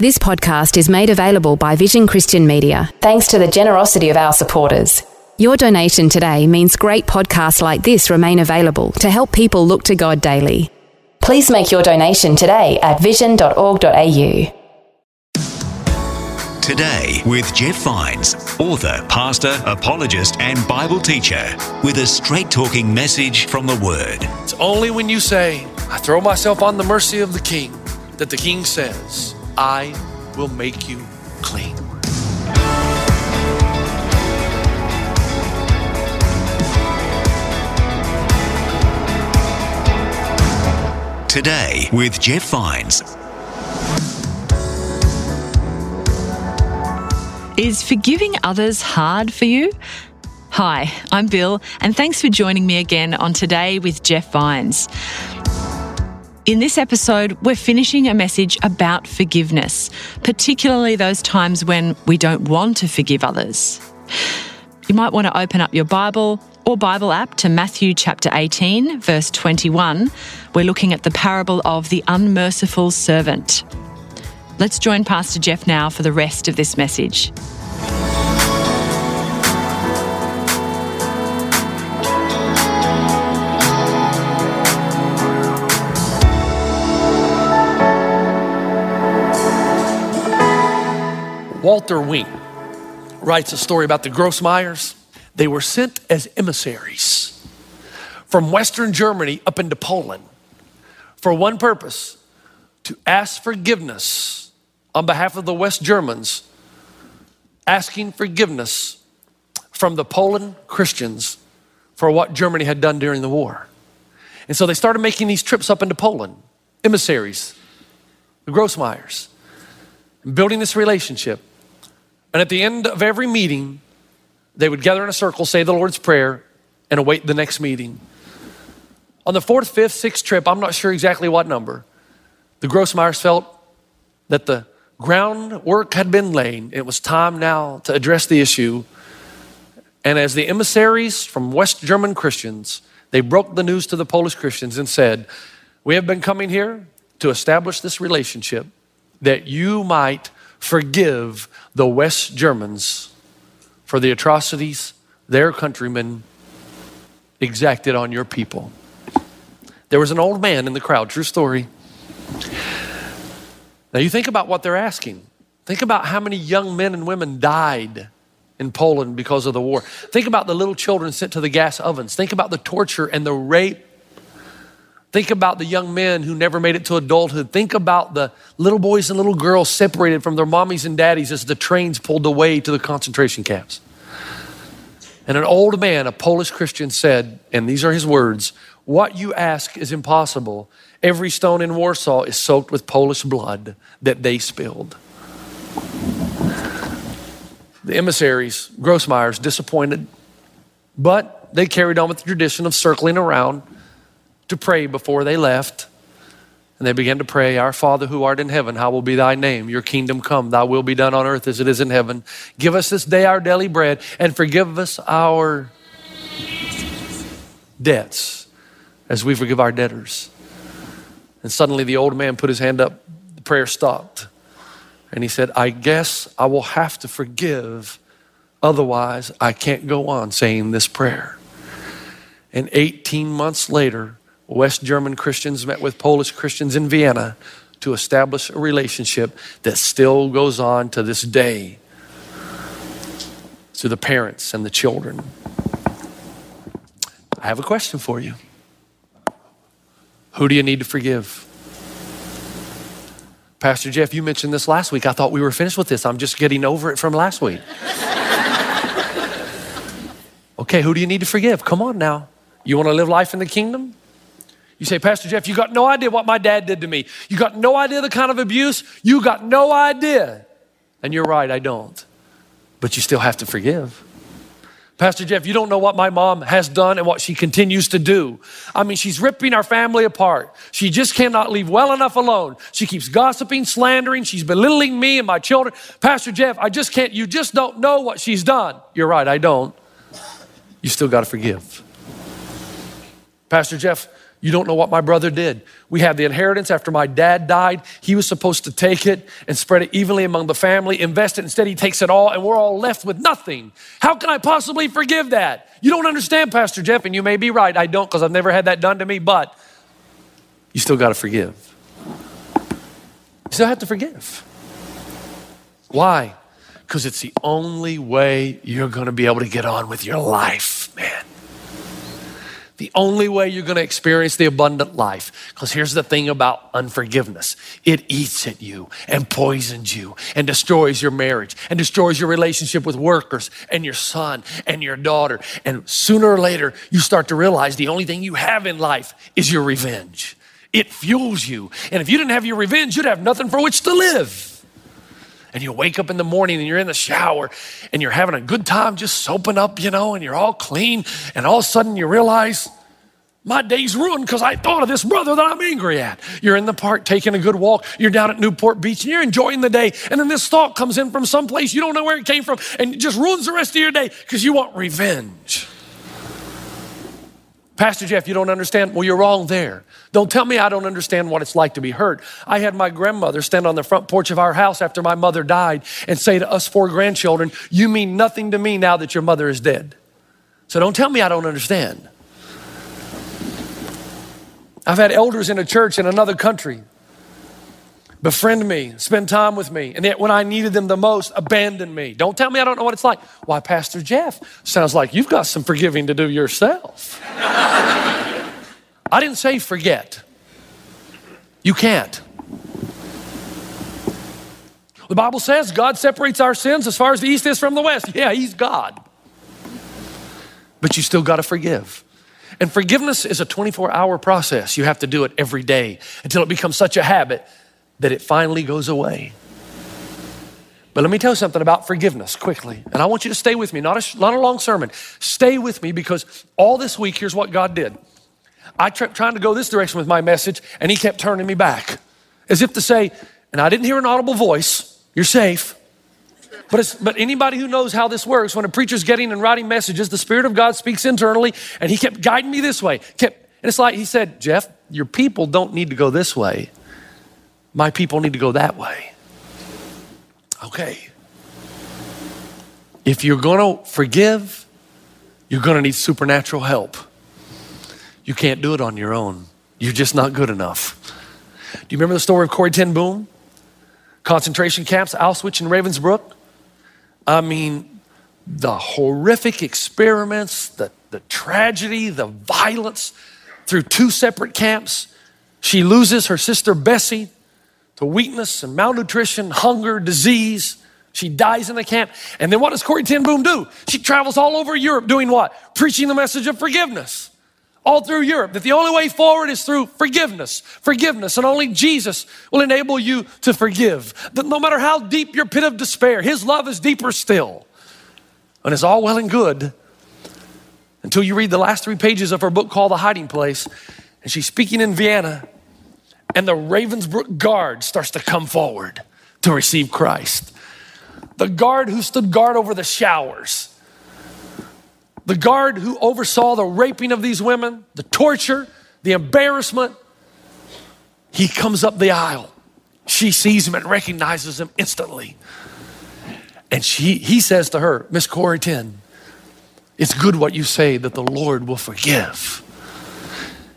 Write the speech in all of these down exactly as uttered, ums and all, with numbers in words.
This podcast is made available by Vision Christian Media, thanks to the generosity of our supporters. Your donation today means great podcasts like this remain available to help people look to God daily. Please make your donation today at vision dot org dot a u. Today with Jeff Vines, author, pastor, apologist and Bible teacher, with a straight-talking message from the Word. It's only when you say, I throw myself on the mercy of the King, that the King says, I will make you clean. Today with Jeff Vines. Is forgiving others hard for you? Hi, I'm Bill, and thanks for joining me again on Today with Jeff Vines. In this episode, we're finishing a message about forgiveness, particularly those times when we don't want to forgive others. You might want to open up your Bible or Bible app to Matthew chapter eighteen, verse twenty-one. We're looking at the parable of the unmerciful servant. Let's join Pastor Jeff now for the rest of this message. Walter Wink writes a story about the Grossmeyers. They were sent as emissaries from Western Germany up into Poland for one purpose, to ask forgiveness on behalf of the West Germans, asking forgiveness from the Poland Christians for what Germany had done during the war. And so they started making these trips up into Poland, emissaries, the Grossmeyers, building this relationship. And at the end of every meeting, they would gather in a circle, say the Lord's Prayer, and await the next meeting. On the fourth, fifth, sixth trip, I'm not sure exactly what number, the Grossmeyers felt that the groundwork had been laid. It was time now to address the issue. And as the emissaries from West German Christians, they broke the news to the Polish Christians and said, we have been coming here to establish this relationship that you might forgive the West Germans for the atrocities their countrymen exacted on your people. There was an old man in the crowd, true story. Now you think about what they're asking. Think about how many young men and women died in Poland because of the war. Think about the little children sent to the gas ovens. Think about the torture and the rape. Think about the young men who never made it to adulthood. Think about the little boys and little girls separated from their mommies and daddies as the trains pulled away to the concentration camps. And an old man, a Polish Christian, said, and these are his words, what you ask is impossible. Every stone in Warsaw is soaked with Polish blood that they spilled. The emissaries, Grossmeyers, disappointed, but they carried on with the tradition of circling around to pray before they left. And they began to pray, our Father who art in heaven, hallowed be thy name. Your kingdom come, thy will be done on earth as it is in heaven. Give us this day our daily bread and forgive us our debts as we forgive our debtors. And suddenly the old man put his hand up, the prayer stopped. And he said, I guess I will have to forgive. Otherwise, I can't go on saying this prayer. And eighteen months later, West German Christians met with Polish Christians in Vienna to establish a relationship that still goes on to this day to the parents and the children. I have a question for you. Who do you need to forgive? Pastor Jeff, you mentioned this last week. I thought we were finished with this. I'm just getting over it from last week. Okay, who do you need to forgive? Come on now. You want to live life in the kingdom? You say, Pastor Jeff, you got no idea what my dad did to me. You got no idea the kind of abuse. You got no idea. And you're right, I don't. But you still have to forgive. Pastor Jeff, you don't know what my mom has done and what she continues to do. I mean, she's ripping our family apart. She just cannot leave well enough alone. She keeps gossiping, slandering. She's belittling me and my children. Pastor Jeff, I just can't, you just don't know what she's done. You're right, I don't. You still got to forgive. Pastor Jeff, you don't know what my brother did. We have the inheritance after my dad died. He was supposed to take it and spread it evenly among the family, invest it. Instead, he takes it all, and we're all left with nothing. How can I possibly forgive that? You don't understand, Pastor Jeff, and you may be right. I don't, because I've never had that done to me, but you still got to forgive. You still have to forgive. Why? Because it's the only way you're going to be able to get on with your life, man. The only way you're going to experience the abundant life, because here's the thing about unforgiveness. It eats at you and poisons you and destroys your marriage and destroys your relationship with workers and your son and your daughter. And sooner or later, you start to realize the only thing you have in life is your revenge. It fuels you. And if you didn't have your revenge, you'd have nothing for which to live. And you wake up in the morning and you're in the shower and you're having a good time just soaping up, you know, and you're all clean. And all of a sudden you realize my day's ruined because I thought of this brother that I'm angry at. You're in the park taking a good walk. You're down at Newport Beach and you're enjoying the day. And then this thought comes in from someplace you don't know where it came from and it just ruins the rest of your day because you want revenge. Pastor Jeff, you don't understand? Well, you're wrong there. Don't tell me I don't understand what it's like to be hurt. I had my grandmother stand on the front porch of our house after my mother died and say to us four grandchildren, you mean nothing to me now that your mother is dead. So don't tell me I don't understand. I've had elders in a church in another country befriend me, spend time with me, and yet when I needed them the most, abandon me. Don't tell me I don't know what it's like. Why, Pastor Jeff, sounds like you've got some forgiving to do yourself. I didn't say forget. You can't. The Bible says God separates our sins as far as the east is from the west. Yeah, he's God. But you still got to forgive. And forgiveness is a twenty-four hour process. You have to do it every day until it becomes such a habit that it finally goes away. But let me tell you something about forgiveness quickly. And I want you to stay with me, not a, not a long sermon. Stay with me because all this week, here's what God did. I kept trying to go this direction with my message and he kept turning me back as if to say, and I didn't hear an audible voice, you're safe. But, it's, but anybody who knows how this works, when a preacher's getting and writing messages, the Spirit of God speaks internally and he kept guiding me this way. Kept, and it's like he said, Jeff, your people don't need to go this way. My people need to go that way. Okay. If you're gonna forgive, you're gonna need supernatural help. You can't do it on your own. You're just not good enough. Do you remember the story of Corrie ten Boom? Concentration camps, Auschwitz and Ravensbrück. I mean, the horrific experiments, the, the tragedy, the violence through two separate camps. She loses her sister Bessie to weakness and malnutrition, hunger, disease. She dies in the camp. And then what does Corrie ten Boom do? She travels all over Europe doing what? Preaching the message of forgiveness all through Europe, that the only way forward is through forgiveness, forgiveness, and only Jesus will enable you to forgive. That no matter how deep your pit of despair, his love is deeper still. And it's all well and good until you read the last three pages of her book called The Hiding Place, and she's speaking in Vienna, and the Ravensbrück guard starts to come forward to receive Christ. The guard who stood guard over the showers. The guard who oversaw the raping of these women, the torture, the embarrassment. He comes up the aisle. She sees him and recognizes him instantly. And she, he says to her, Miss Corrie ten, it's good what you say that the Lord will forgive.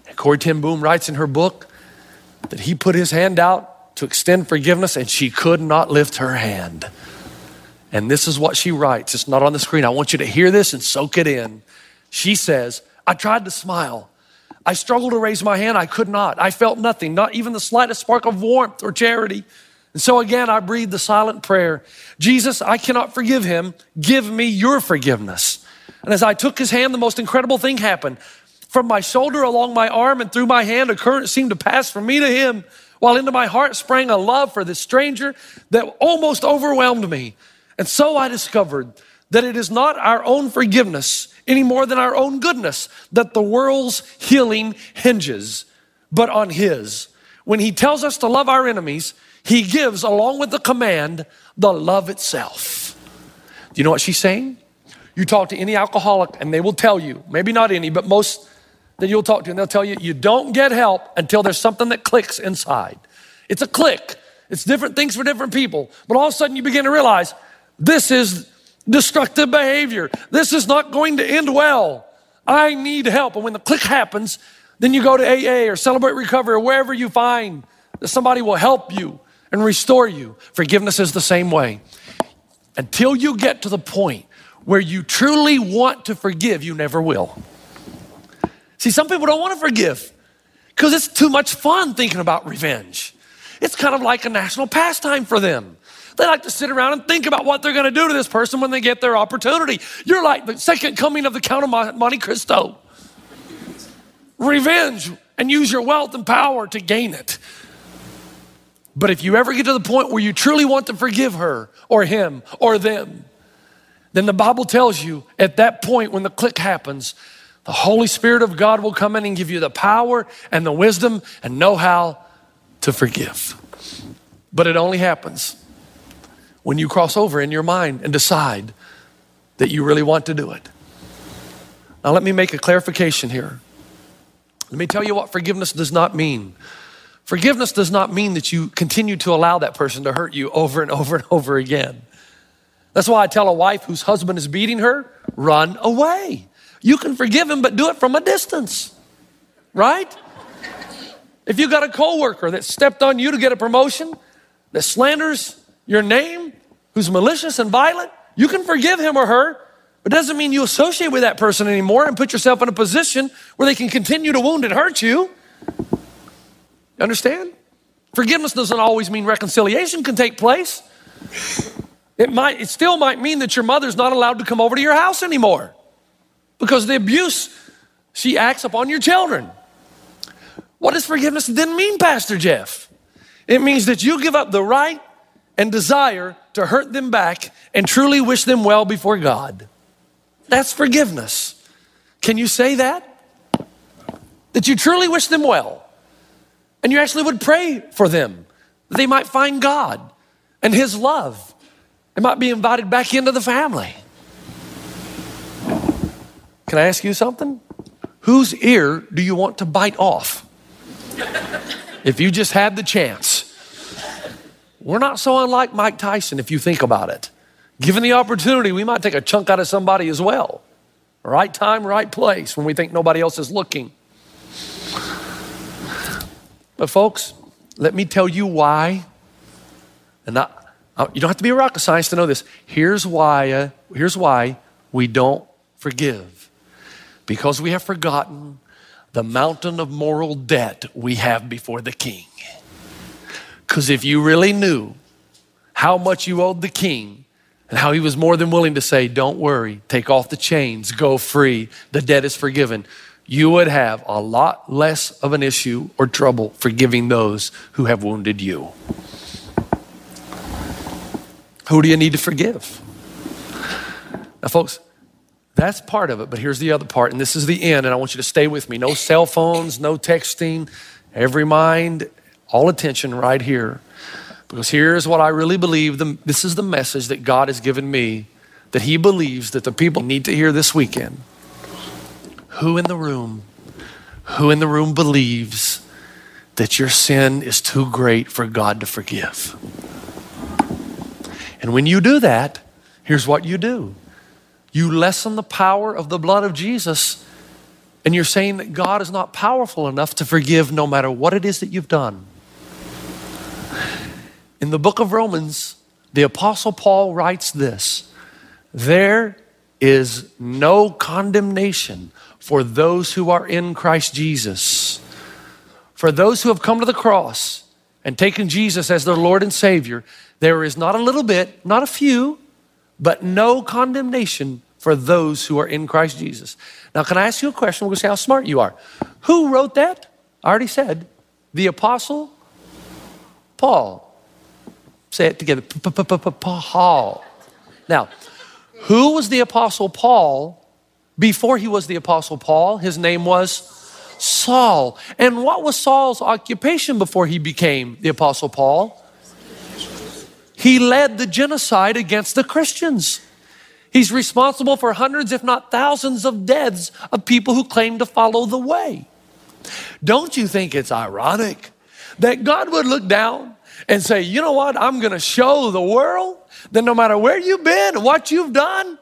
And Corrie ten Boom writes in her book, that he put his hand out to extend forgiveness and she could not lift her hand. And this is what she writes. It's not on the screen. I want you to hear this and soak it in. She says, I tried to smile. I struggled to raise my hand. I could not. I felt nothing, not even the slightest spark of warmth or charity. And so again, I breathed the silent prayer. Jesus, I cannot forgive him. Give me your forgiveness. And as I took his hand, the most incredible thing happened. From my shoulder along my arm and through my hand, a current seemed to pass from me to him, while into my heart sprang a love for this stranger that almost overwhelmed me. And so I discovered that it is not our own forgiveness any more than our own goodness that the world's healing hinges, but on his. When he tells us to love our enemies, he gives, along with the command, the love itself. Do you know what she's saying? You talk to any alcoholic and they will tell you, maybe not any, but most that you'll talk to, and they'll tell you, you don't get help until there's something that clicks inside. It's a click. It's different things for different people. But all of a sudden you begin to realize this is destructive behavior. This is not going to end well. I need help. And when the click happens, then you go to A A or Celebrate Recovery or wherever you find that somebody will help you and restore you. Forgiveness is the same way. Until you get to the point where you truly want to forgive, you never will. See, some people don't want to forgive because it's too much fun thinking about revenge. It's kind of like a national pastime for them. They like to sit around and think about what they're going to do to this person when they get their opportunity. You're like the second coming of the Count of Monte Cristo. Revenge, and use your wealth and power to gain it. But if you ever get to the point where you truly want to forgive her or him or them, then the Bible tells you at that point when the click happens, the Holy Spirit of God will come in and give you the power and the wisdom and know-how to forgive. But it only happens when you cross over in your mind and decide that you really want to do it. Now, let me make a clarification here. Let me tell you what forgiveness does not mean. Forgiveness does not mean that you continue to allow that person to hurt you over and over and over again. That's why I tell a wife whose husband is beating her, run away. You can forgive him, but do it from a distance, right? If you got a coworker that stepped on you to get a promotion, that slanders your name, who's malicious and violent, you can forgive him or her, but it doesn't mean you associate with that person anymore and put yourself in a position where they can continue to wound and hurt you. Understand? Forgiveness doesn't always mean reconciliation can take place. It might, it still might mean that your mother's not allowed to come over to your house anymore, because of the abuse she acts upon your children. What does forgiveness then mean, Pastor Jeff? It means that you give up the right and desire to hurt them back and truly wish them well before God. That's forgiveness. Can you say that? That you truly wish them well, and you actually would pray for them, that they might find God and his love and might be invited back into the family. Can I ask you something? Whose ear do you want to bite off? If you just had the chance. We're not so unlike Mike Tyson if you think about it. Given the opportunity, we might take a chunk out of somebody as well. Right time, right place when we think nobody else is looking. But folks, let me tell you why. And I, I, you don't have to be a rocket scientist to know this. Here's why, uh, here's why we don't forgive. Because we have forgotten the mountain of moral debt we have before the king. Because if you really knew how much you owed the king and how he was more than willing to say, don't worry, take off the chains, go free, the debt is forgiven, you would have a lot less of an issue or trouble forgiving those who have wounded you. Who do you need to forgive? Now, folks, that's part of it, but here's the other part, and this is the end, and I want you to stay with me. No cell phones, no texting, every mind, all attention right here. Because here's what I really believe. The, this is the message that God has given me that he believes that the people need to hear this weekend. Who in the room, who in the room believes that your sin is too great for God to forgive? And when you do that, here's what you do. You lessen the power of the blood of Jesus, and you're saying that God is not powerful enough to forgive no matter what it is that you've done. In the book of Romans, the Apostle Paul writes this: there is no condemnation for those who are in Christ Jesus. For those who have come to the cross and taken Jesus as their Lord and Savior, there is not a little bit, not a few, but no condemnation for those who are in Christ Jesus. Now, can I ask you a question? We're going to see how smart you are. Who wrote that? I already said, the Apostle Paul. Say it together, Paul. Now, Who was the Apostle Paul? Before he was the Apostle Paul, his name was Saul. And what was Saul's occupation before he became the Apostle Paul? He led the genocide against the Christians. He's responsible for hundreds, if not thousands, of deaths of people who claim to follow the way. Don't you think it's ironic that God would look down and say, you know what, I'm going to show the world that no matter where you've been and what you've done,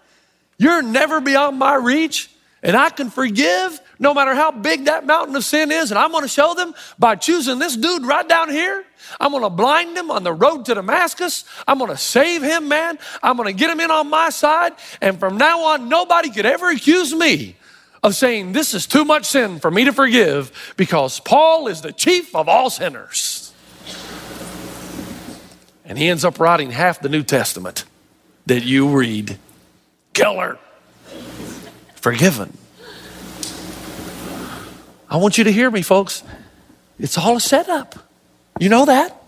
you're never beyond my reach, and I can forgive no matter how big that mountain of sin is. And I'm going to show them by choosing this dude right down here. I'm going to blind him on the road to Damascus. I'm going to save him, man. I'm going to get him in on my side. And from now on, nobody could ever accuse me of saying this is too much sin for me to forgive, because Paul is the chief of all sinners. And he ends up writing half the New Testament that you read. Killer. Forgiven. I want you to hear me, folks. It's all a setup. You know that?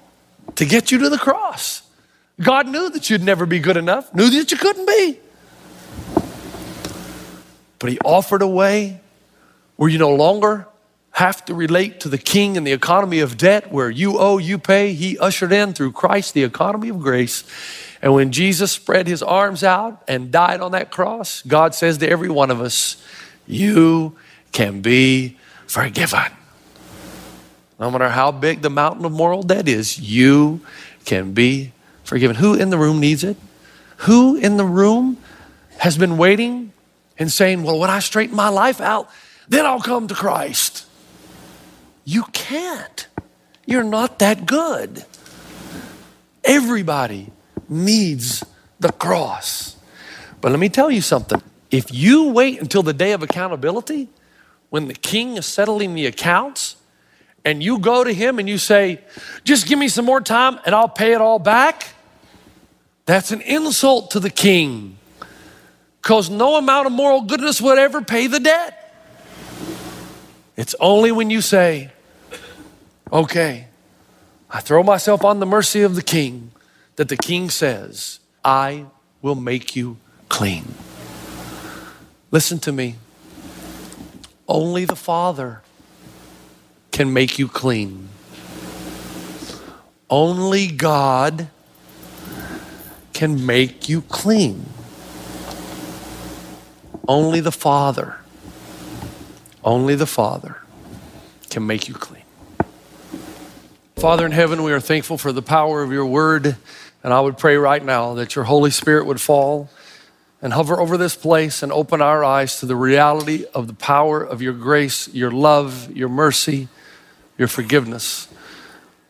To get you to the cross. God knew that you'd never be good enough, knew that you couldn't be. But he offered a way where you no longer have to relate to the king and the economy of debt, where you owe, you pay. He ushered in through Christ the economy of grace. And when Jesus spread his arms out and died on that cross, God says to every one of us, you can be forgiven. No matter how big the mountain of moral debt is, you can be forgiven. Who in the room needs it? Who in the room has been waiting and saying, well, when I straighten my life out, then I'll come to Christ? You can't. You're not that good. Everybody needs the cross. But let me tell you something. If you wait until the day of accountability, when the king is settling the accounts, and you go to him and you say, just give me some more time and I'll pay it all back, that's an insult to the king, because no amount of moral goodness would ever pay the debt. It's only when you say, okay, I throw myself on the mercy of the king, that the king says, I will make you clean. Listen to me. Only the Father can make you clean. Only God can make you clean. Only the Father, only the Father can make you clean. Father in heaven, we are thankful for the power of your word. And I would pray right now that your Holy Spirit would fall and hover over this place and open our eyes to the reality of the power of your grace, your love, your mercy, your forgiveness.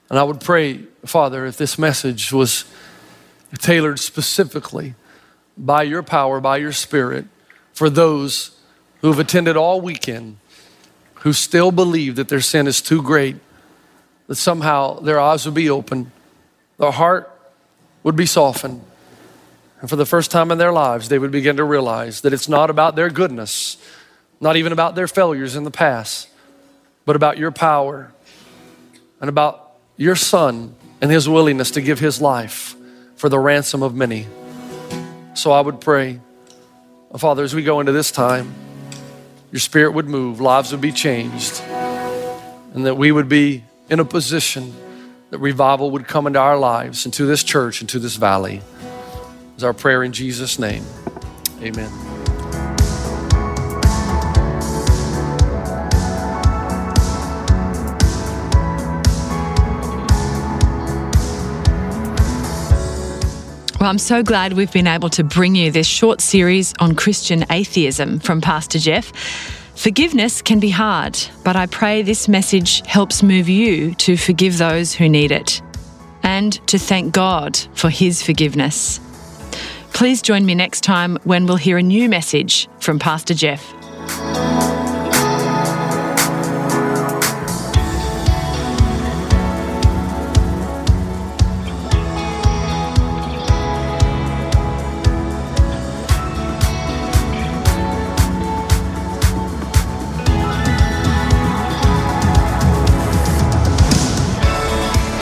And I would pray, Father, if this message was tailored specifically by your power, by your Spirit, for those who have attended all weekend, who still believe that their sin is too great, that somehow their eyes would be opened, their heart would be softened, and for the first time in their lives, they would begin to realize that it's not about their goodness, not even about their failures in the past, but about your power and about your Son and his willingness to give his life for the ransom of many. So I would pray, oh, Father, as we go into this time, your Spirit would move, lives would be changed, and that we would be in a position that revival would come into our lives and to this church and to this valley. Is our prayer in Jesus' name. Amen. Well, I'm so glad we've been able to bring you this short series on Christian atheism from Pastor Jeff. Forgiveness can be hard, but I pray this message helps move you to forgive those who need it and to thank God for his forgiveness. Please join me next time when we'll hear a new message from Pastor Jeff.